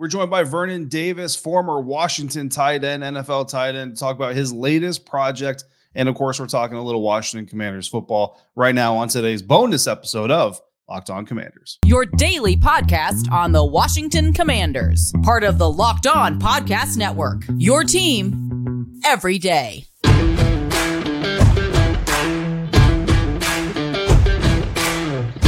We're joined by Vernon Davis, former Washington tight end, NFL tight end, to talk about his latest project. And, of course, we're talking a little Washington Commanders football right now on today's bonus episode of Locked On Commanders. Your daily podcast on the Washington Commanders, part of the Locked On Podcast Network, your team every day.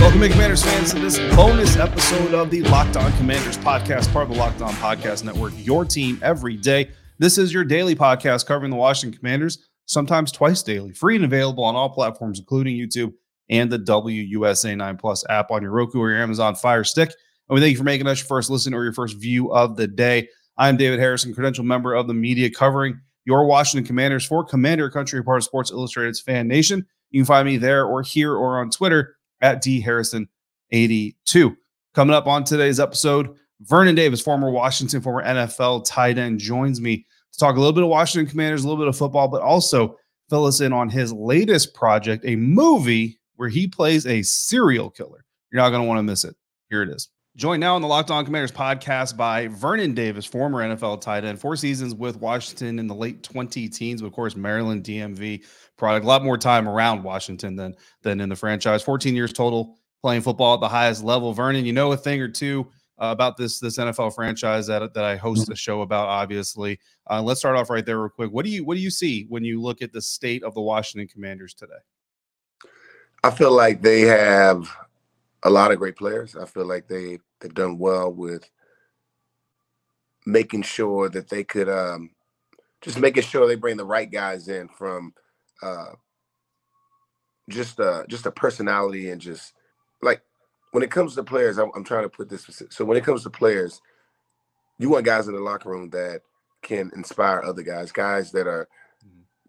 Welcome, Commanders fans, to this bonus episode of the Locked On Commanders podcast, part of the Locked On Podcast Network, your team every day. This is your daily podcast covering the Washington Commanders, sometimes twice daily, free and available on all platforms, including YouTube and the WUSA 9 Plus app on your Roku or your Amazon Fire Stick. And we thank you for making us your first listen or your first view of the day. I'm David Harrison, credentialed member of the media covering your Washington Commanders for Commander Country, part of Sports Illustrated's Fan Nation. You can find me there or here or on Twitter at DHarrison82. Coming up on today's episode, Vernon Davis, former Washington, former NFL tight end, joins me to talk a little bit of Washington Commanders, a little bit of football, but also fill us in on his latest project, a movie where he plays a serial killer. You're not going to want to miss it. Here it is. Joined now on the Locked On Commanders podcast by Vernon Davis, former NFL tight end, 4 seasons with Washington in the late 2010s, of course, Maryland DMV product. A lot more time around Washington than in the franchise. 14 years total playing football at the highest level. Vernon, you know a thing or two about this NFL franchise that I host a show about, obviously. Let's start off right there real quick. What do you see when you look at the state of the Washington Commanders today? I feel like they have a lot of great players. I feel like they've done well with making sure that they could just making sure they bring the right guys in from just a personality and just like when it comes to players. I'm trying to put this specific. So when it comes to players, you want guys in the locker room that can inspire other guys, guys that are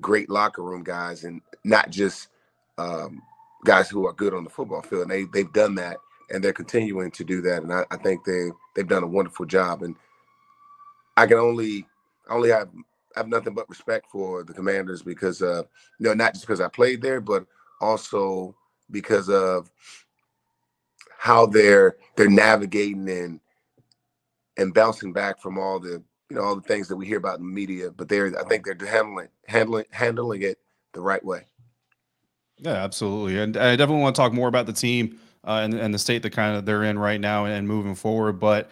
great locker room guys, and not just guys who are good on the football field. And they've done that, and they're continuing to do that. And I think they've done a wonderful job. And I can only have nothing but respect for the Commanders because not just because I played there, but also because of how they're navigating and bouncing back from all the all the things that we hear about in the media. But I think they're handling it the right way. Yeah, absolutely. And I definitely want to talk more about the team and the state that kind of they're in right now and moving forward. But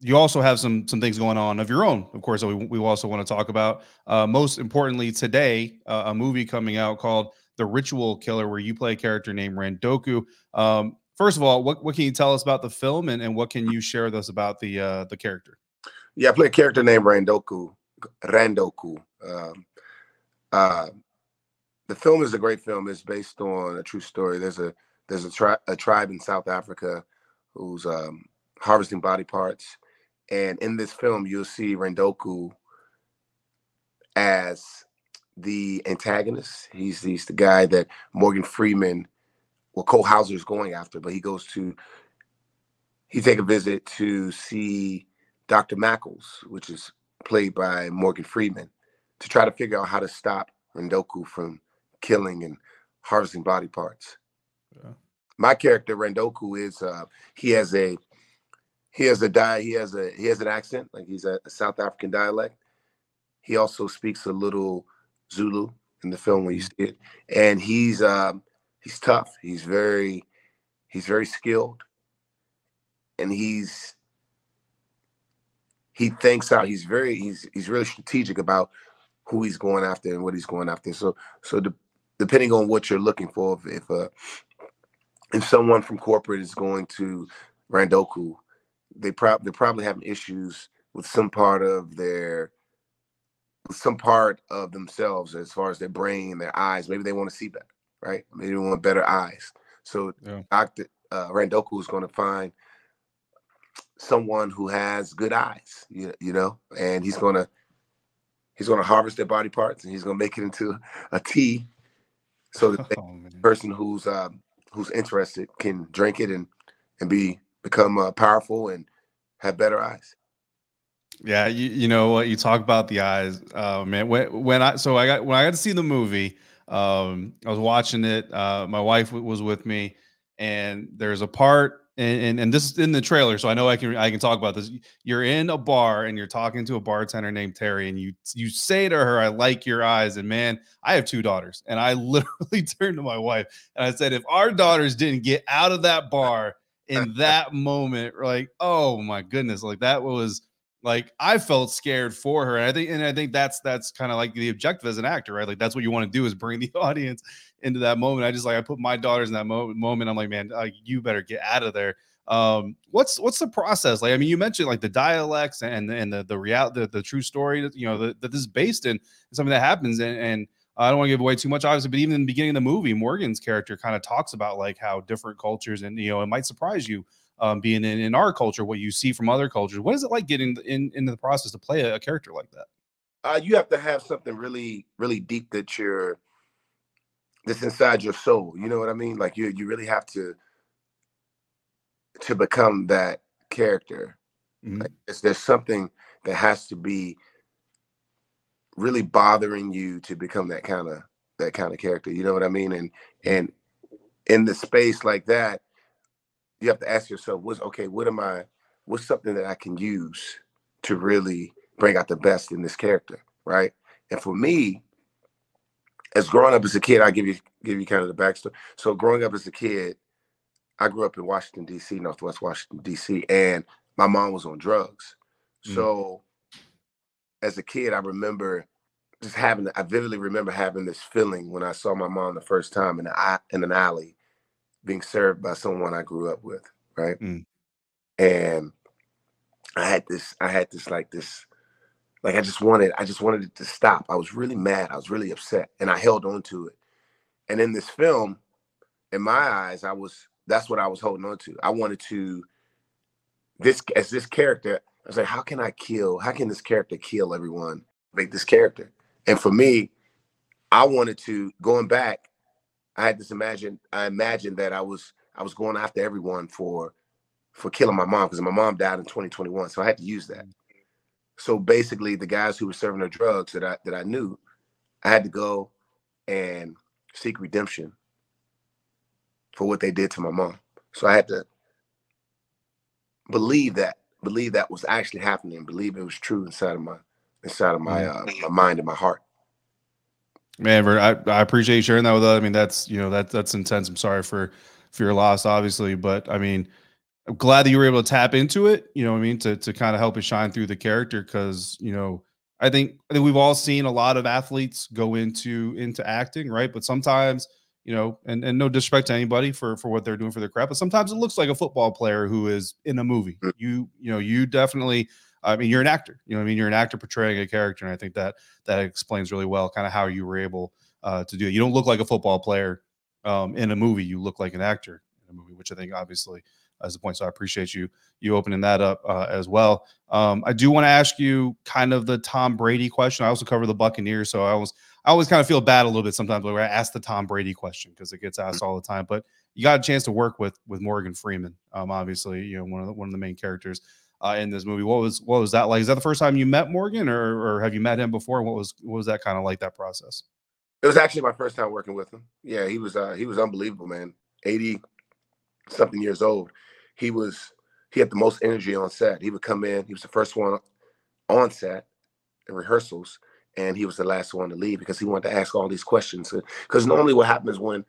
you also have some things going on of your own, of course, that we also want to talk about. Most importantly, today, a movie coming out called The Ritual Killer, where you play a character named Rendoku. First of all, what can you tell us about the film and what can you share with us about the character? Yeah, I play a character named Rendoku. The film is a great film. It's based on a true story. There's a tribe in South Africa who's harvesting body parts, and in this film, you'll see Rendoku as the antagonist. He's the guy that Morgan Freeman, Cole Hauser is going after, but he take a visit to see Dr. Mackles, which is played by Morgan Freeman, to try to figure out how to stop Rendoku from killing and harvesting body parts. Yeah. My character Rendoku is he has an accent, like he's a South African dialect. He also speaks a little Zulu in the film when you see it, and he's tough. He's very skilled, and he's really strategic about who he's going after and what he's going after. So depending on what you're looking for, if someone from corporate is going to Rendoku, they're probably having issues with some part of themselves as far as their brain, their eyes. Maybe they want to see better, right? Maybe they want better eyes. So yeah. Rendoku is going to find someone who has good eyes, and he's going to harvest their body parts, and he's going to make it into a tea so that the person who's interested can drink it and become powerful and have better eyes. Yeah, you know what, you talk about the eyes, man. When I got to see the movie, I was watching it. My wife was with me, and there's a part and this is in the trailer, so I know I can talk about this. You're in a bar and you're talking to a bartender named Terry, and you say to her, "I like your eyes." And man, I have two daughters, and I literally turned to my wife and I said, if our daughters didn't get out of that bar in that moment, like, oh my goodness, like that was like, I felt scared for her. And I think that's kind of like the objective as an actor, right? Like that's what you want to do, is bring the audience into that moment. I put my daughters in that moment. I'm like, man, you better get out of there. What's the process? Like, I mean, you mentioned like the dialects and the true story that, you know, that this is based in something that happens. And I don't want to give away too much, obviously, but even in the beginning of the movie, Morgan's character kind of talks about like how different cultures, and, you know, it might surprise you, being in our culture, what you see from other cultures. What is it like getting into the process to play a character like that? You have to have something really, really deep that's inside your soul. You know what I mean? Like you really have to become that character. Mm-hmm. Like, there's something that has to be really bothering you to become that kind of character. You know what I mean? And in the space like that, you have to ask yourself, what's something that I can use to really bring out the best in this character, right? And for me, as growing up as a kid, I give you kind of the backstory. So growing up as a kid, I grew up in Washington, D.C., Northwest Washington, D.C., and my mom was on drugs. Mm-hmm. So as a kid, I vividly remember having this feeling when I saw my mom the first time in an alley, being served by someone I grew up with, right? Mm. And I had this, I just wanted it to stop. I was really mad. I was really upset, and I held on to it. And in this film, in my eyes, that's what I was holding on to. I wanted to, as this character, I was like, how can this character kill everyone, make this character? And for me, going back, I had this imagined that I was going after everyone for killing my mom, because my mom died in 2021. So I had to use that. So basically the guys who were serving her drugs that I knew, I had to go and seek redemption for what they did to my mom. So I had to believe that was actually happening, believe it was true inside of my mind and my heart. Man, I appreciate you sharing that with us. I mean, that's, you know, that's intense. I'm sorry for your loss, obviously, but I mean, I'm glad that you were able to tap into it, you know what I mean, to kind of help it shine through the character, because, you know, I think we've all seen a lot of athletes go into acting, right? But sometimes, you know, and no disrespect to anybody for what they're doing for their crap, but sometimes it looks like a football player who is in a movie. You definitely, I mean, you're an actor, you know what I mean? You're an actor portraying a character. And I think that explains really well kind of how you were able to do it. You don't look like a football player in a movie. You look like an actor in a movie, which I think obviously is the point. So I appreciate you opening that up as well. I do want to ask you kind of the Tom Brady question. I also cover the Buccaneers. So I always kind of feel bad a little bit sometimes when I ask the Tom Brady question, because it gets asked all the time, but you got a chance to work with Morgan Freeman. Obviously, you know, one of the main characters in this movie. What was that like? Is that the first time you met Morgan, or have you met him before? What was that kind of like, that process? It was actually my first time working with him. Yeah, he was unbelievable, man. 80 something years old. He had the most energy on set. He would come in, he was the first one on set in rehearsals, and he was the last one to leave, because he wanted to ask all these questions. Because normally what happens is when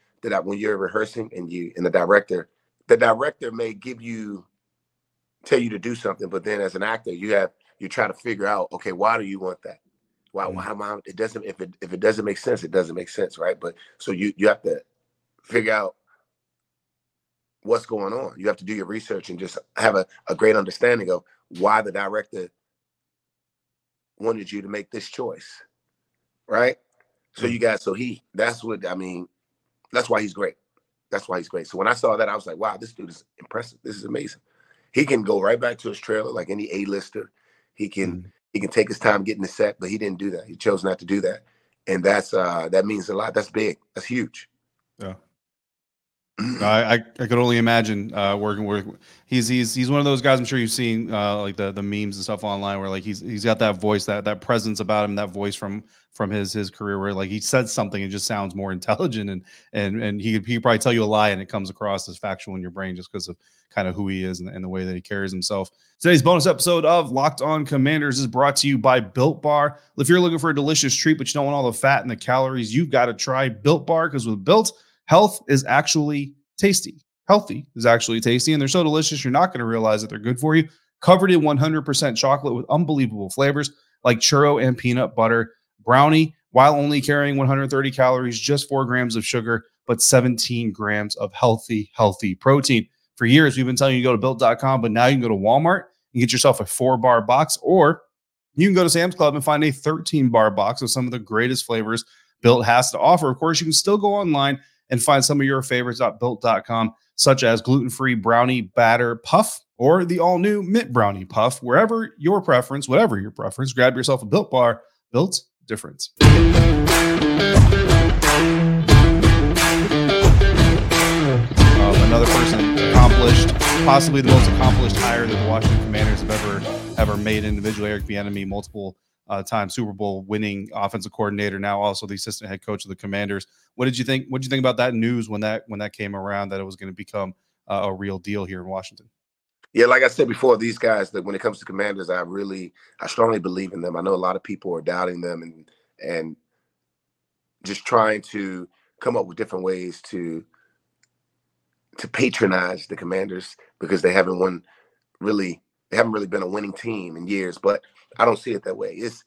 you're rehearsing and the director may give you, tell you to do something, but then as an actor, you try to figure out, okay, why do you want that? Why? Mm-hmm. Why am I? It doesn't. If it doesn't make sense, it doesn't make sense, right? But so you have to figure out what's going on. You have to do your research and just have a great understanding of why the director wanted you to make this choice, right? Mm-hmm. That's why he's great. That's why he's great. So when I saw that, I was like, wow, this dude is impressive. This is amazing. He can go right back to his trailer like any A-lister. He can take his time getting the set, but he didn't do that. He chose not to do that. And that's that means a lot. That's big. That's huge. Yeah. I could only imagine working with. He's one of those guys. I'm sure you've seen like the memes and stuff online where like he's got that voice, that presence about him, that voice from his career where like he said something and just sounds more intelligent and he could probably tell you a lie and it comes across as factual in your brain just because of kind of who he is and the way that he carries himself. Today's bonus episode of Locked On Commanders is brought to you by Built Bar. If you're looking for a delicious treat but you don't want all the fat and the calories, you've got to try Built Bar, because with Built, health is actually tasty. Healthy is actually tasty, and they're so delicious you're not going to realize that they're good for you. Covered in 100% chocolate with unbelievable flavors like churro and peanut butter brownie, while only carrying 130 calories, just 4 grams of sugar, but 17 grams of healthy protein. For years, we've been telling you to go to Built.com, but now you can go to Walmart and get yourself a 4-bar box, or you can go to Sam's Club and find a 13-bar box of some of the greatest flavors Built has to offer. Of course, you can still go online and find some of your favorites at Built.com, such as gluten-free brownie batter puff or the all-new mint brownie puff. Wherever your preference, whatever your preference, grab yourself a Built Bar. Built difference. Another person accomplished, possibly the most accomplished hire that the Washington Commanders have ever made individually. Eric Bieniemy, multiple time Super Bowl winning offensive coordinator, now also the assistant head coach of the Commanders. What did you think? What did you think about that news when that came around, that it was going to become a real deal here in Washington? Yeah, like I said before, these guys, that when it comes to Commanders, I strongly believe in them. I know a lot of people are doubting them and just trying to come up with different ways to patronize the Commanders, because they haven't really been a winning team in years. But I don't see it that way. It's,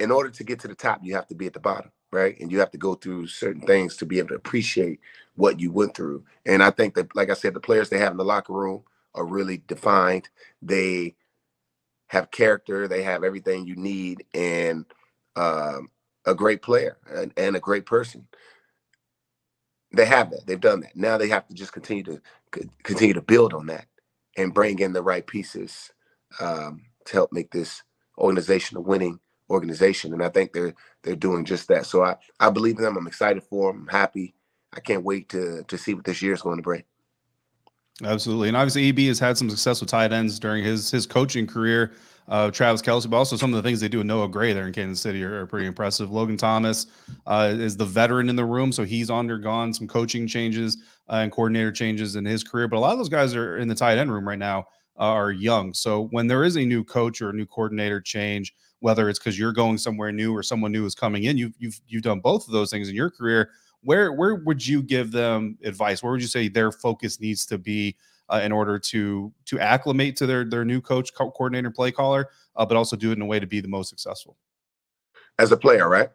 in order to get to the top, you have to be at the bottom, right? And you have to go through certain things to be able to appreciate what you went through. And I think that, like I said, the players they have in the locker room are really defined. They have character. They have everything you need, and a great player and a great person. They have that. They've done that. Now they have to just continue to build on that and bring in the right pieces to help make this organization a winning organization. And I think they're doing just that. So I believe in them. I'm excited for them. I'm happy. I can't wait to see what this year is going to bring. Absolutely. And obviously EB has had some success with tight ends during his coaching career, Travis Kelsey, but also some of the things they do with Noah Gray there in Kansas City are pretty impressive. Logan Thomas is the veteran in the room, so he's undergone some coaching changes and coordinator changes in his career. But a lot of those guys are in the tight end room right now are young. So when there is a new coach or a new coordinator change, whether it's because you're going somewhere new or someone new is coming in, you've done both of those things in your career. Where would you give them advice? Where would you say their focus needs to be in order to acclimate to their new coach, coordinator, play caller, but also do it in a way to be the most successful? As a player, right?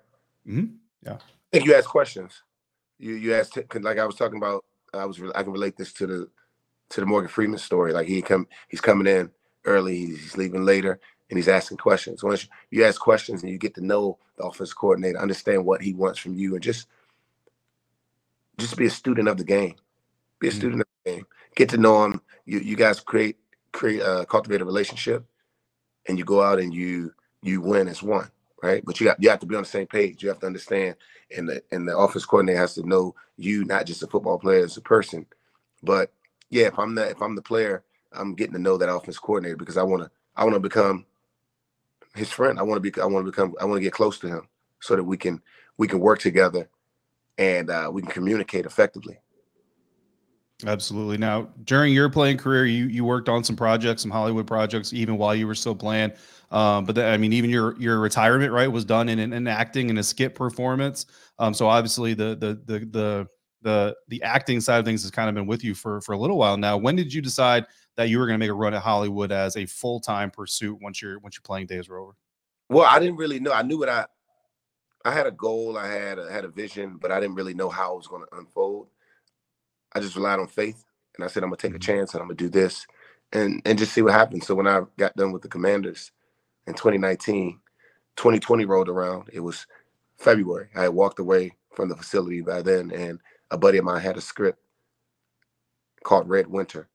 Mm-hmm. Yeah. I think you ask questions. You asked, like I was talking about. I can relate this to the Morgan Freeman story. Like he's coming in early, he's leaving later, and he's asking questions. Once you ask questions and you get to know the offensive coordinator, understand what he wants from you, and just be a student of the game. Be a student of the game. Get to know him. You guys cultivate a relationship, and you go out and you win as one, right? But you have to be on the same page. You have to understand, and the offensive coordinator has to know you, not just a football player, as a person. But yeah, if I'm the player, I'm getting to know that offensive coordinator, because I want to become his friend. I want to get close to him so that we can work together. And we can communicate effectively. Absolutely. Now, during your playing career, you worked on some projects, some Hollywood projects, even while you were still playing. Even your retirement, right, was done in acting in a skit performance. So obviously the acting side of things has kind of been with you for a little while now. When did you decide that you were going to make a run at Hollywood as a full-time pursuit once your playing days were over? Well, I didn't really know. I knew what I had a goal, I had a vision, but I didn't really know how it was going to unfold. I just relied on faith, and I said, I'm going to take a chance, and I'm going to do this, and just see what happens. So when I got done with the Commanders in 2019, 2020 rolled around. It was February. I had walked away from the facility by then, and a buddy of mine had a script called Red Winter.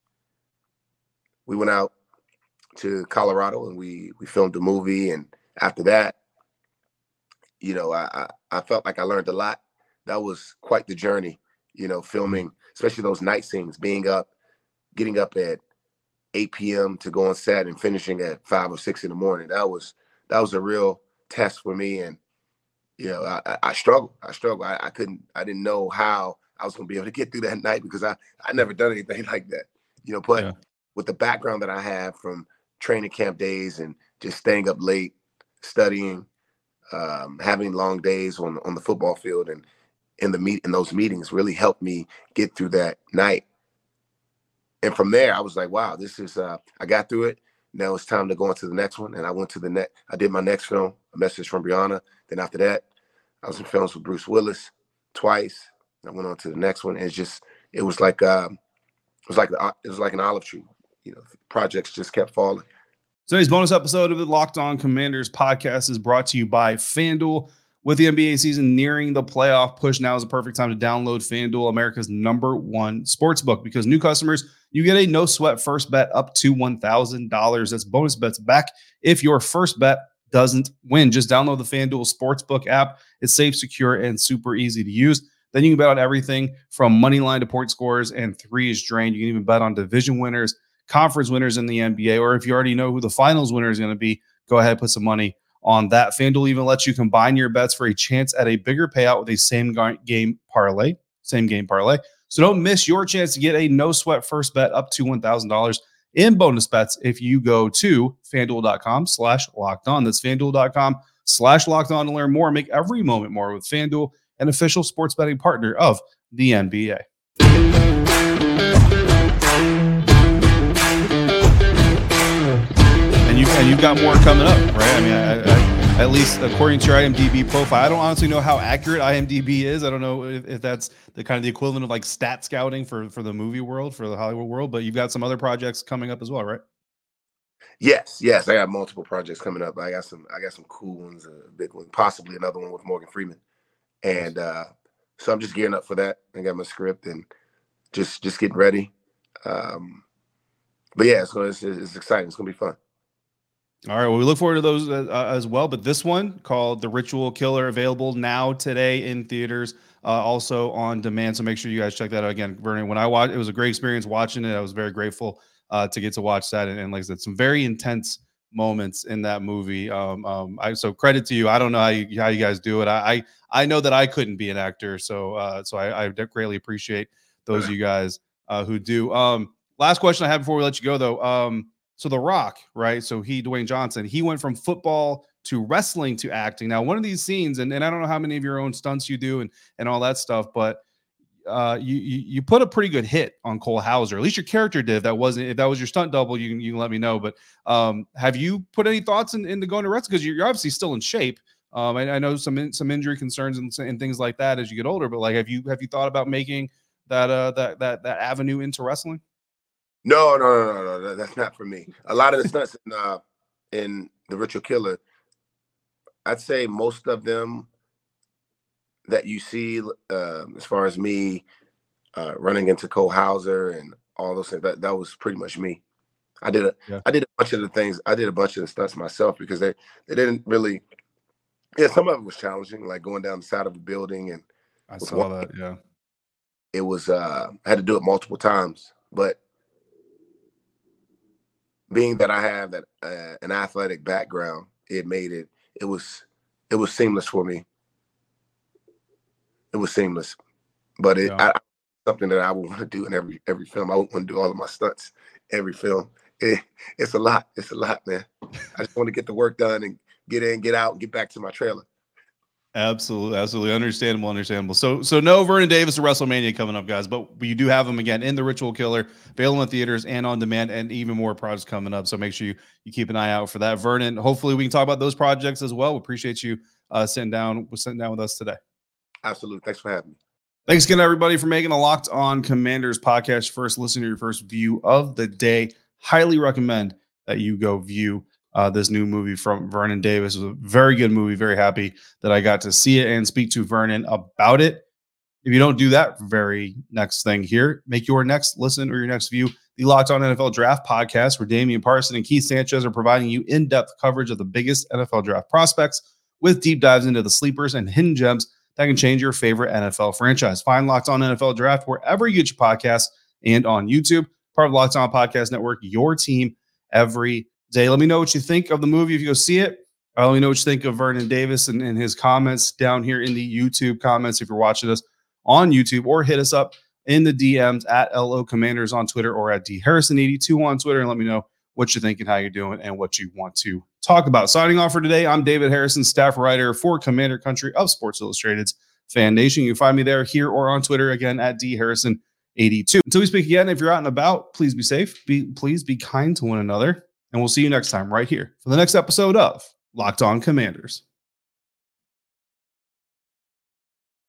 We went out to Colorado, and we filmed a movie, and after that, I felt like I learned a lot. That was quite the journey. you know, filming, especially those night scenes, being up, getting up at 8 p.m. to go on set and finishing at 5 or 6 in the morning. That was a real test for me. And, you know, I struggled. I didn't know how I was going to be able to get through that night because I never done anything like that, you know, but with the background that I have from training camp days and just staying up late, studying, having long days on the football field and in those meetings really helped me get through that night. And from there, I was like, wow, this is, I got through it. Now it's time to go on to the next one. And I went to the next, I did my next film, A Message from Brianna. Then after that, I was in films with Bruce Willis twice. I went on to the next one. And it's just, it was like an olive tree. You know, projects just kept falling. Today's bonus episode of the Locked On Commanders podcast is brought to you by FanDuel. With the NBA season nearing the playoff push, now is the perfect time to download FanDuel, America's #1 sportsbook, because new customers, you get a no-sweat first bet up to $1,000. That's bonus bets back if your first bet doesn't win. Just download the FanDuel Sportsbook app. It's safe, secure, and super easy to use. Then you can bet on everything from money line to point scores and threes drained. You can even bet on division winners, conference winners in the NBA, or if you already know who the finals winner is going to be, go ahead and put some money on that. FanDuel even lets you combine your bets for a chance at a bigger payout with a same game parlay. So don't miss your chance to get a no-sweat first bet up to $1,000 in bonus bets if you go to FanDuel.com/LockedOn. That's FanDuel.com/LockedOn to learn more. Make every moment more with FanDuel, an official sports betting partner of the NBA. And you've got more coming up, right? I mean, I, at least according to your IMDb profile, I don't honestly know how accurate IMDb is. I don't know if that's the kind of the equivalent of like stat scouting for the movie world, for the Hollywood world, but you've got some other projects coming up as well, right? Yes. I got multiple projects coming up. I got some cool ones, a big one, possibly another one with Morgan Freeman. And so I'm just gearing up for that. I got my script and just getting ready. But yeah, so it's exciting. It's going to be fun. All right, well, we look forward to those as well. But this one, called The Ritual Killer, available now today in theaters, also on demand. So make sure you guys check that out again. Vernon, when I watched, it was a great experience watching it. I was very grateful to get to watch that. And like I said, some very intense moments in that movie. So credit to you. I don't know how you guys do it. I know that I couldn't be an actor. So I greatly appreciate those of you guys who do. Last question I have before we let you go, though. So The Rock, right? So Dwayne Johnson, he went from football to wrestling to acting. Now, one of these scenes, and I don't know how many of your own stunts you do and all that stuff, but you put a pretty good hit on Cole Hauser. At least your character did. If that was your stunt double, you can let me know. But have you put any thoughts into going to wrestling? Because you're obviously still in shape. I know some injury concerns and things like that as you get older. But like, have you thought about making that avenue into wrestling? No, that's not for me. A lot of the stunts in The Ritual Killer, I'd say most of them that you see, as far as me running into Cole Hauser and all those things, that was pretty much me. I did a bunch of the stunts myself because they didn't really. Yeah, some of it was challenging, like going down the side of a building, and I saw that. Yeah, it was. I had to do it multiple times, but being that I have an athletic background, it was seamless for me. It was seamless, but something that I would want to do in every film. I would want to do all of my stunts every film. It's a lot. It's a lot, man. I just want to get the work done and get in, get out, and get back to my trailer. Absolutely. Understandable. So no Vernon Davis or WrestleMania coming up, guys, but you do have him again in The Ritual Killer, available in theaters and on demand, and even more products coming up. So make sure you keep an eye out for that, Vernon. Hopefully we can talk about those projects as well. We appreciate you sitting down with us today. Absolutely. Thanks for having me. Thanks again, everybody, for making the Locked On Commanders podcast first listen to your first view of the day. Highly recommend that you go view this new movie from Vernon Davis. It was a very good movie. Very happy that I got to see it and speak to Vernon about it. If you don't do that very next thing here, make your next listen or your next view the Locked On NFL Draft podcast, where Damian Parson and Keith Sanchez are providing you in-depth coverage of the biggest NFL draft prospects with deep dives into the sleepers and hidden gems that can change your favorite NFL franchise. Find Locked On NFL Draft wherever you get your podcasts and on YouTube. Part of Locked On Podcast Network, your team every day. Let me know what you think of the movie if you go see it. Let me know what you think of Vernon Davis and his comments down here in the YouTube comments if you're watching us on YouTube, or hit us up in the DMs at LO Commanders on Twitter or at DHarrison82 on Twitter, and let me know what you're thinking, how you're doing, and what you want to talk about. Signing off for today, I'm David Harrison, staff writer for Commander Country of Sports Illustrated's Fan Nation. You can find me there, here, or on Twitter, again, at DHarrison82. Until we speak again, if you're out and about, please be safe, please be kind to one another, and we'll see you next time right here for the next episode of Locked On Commanders.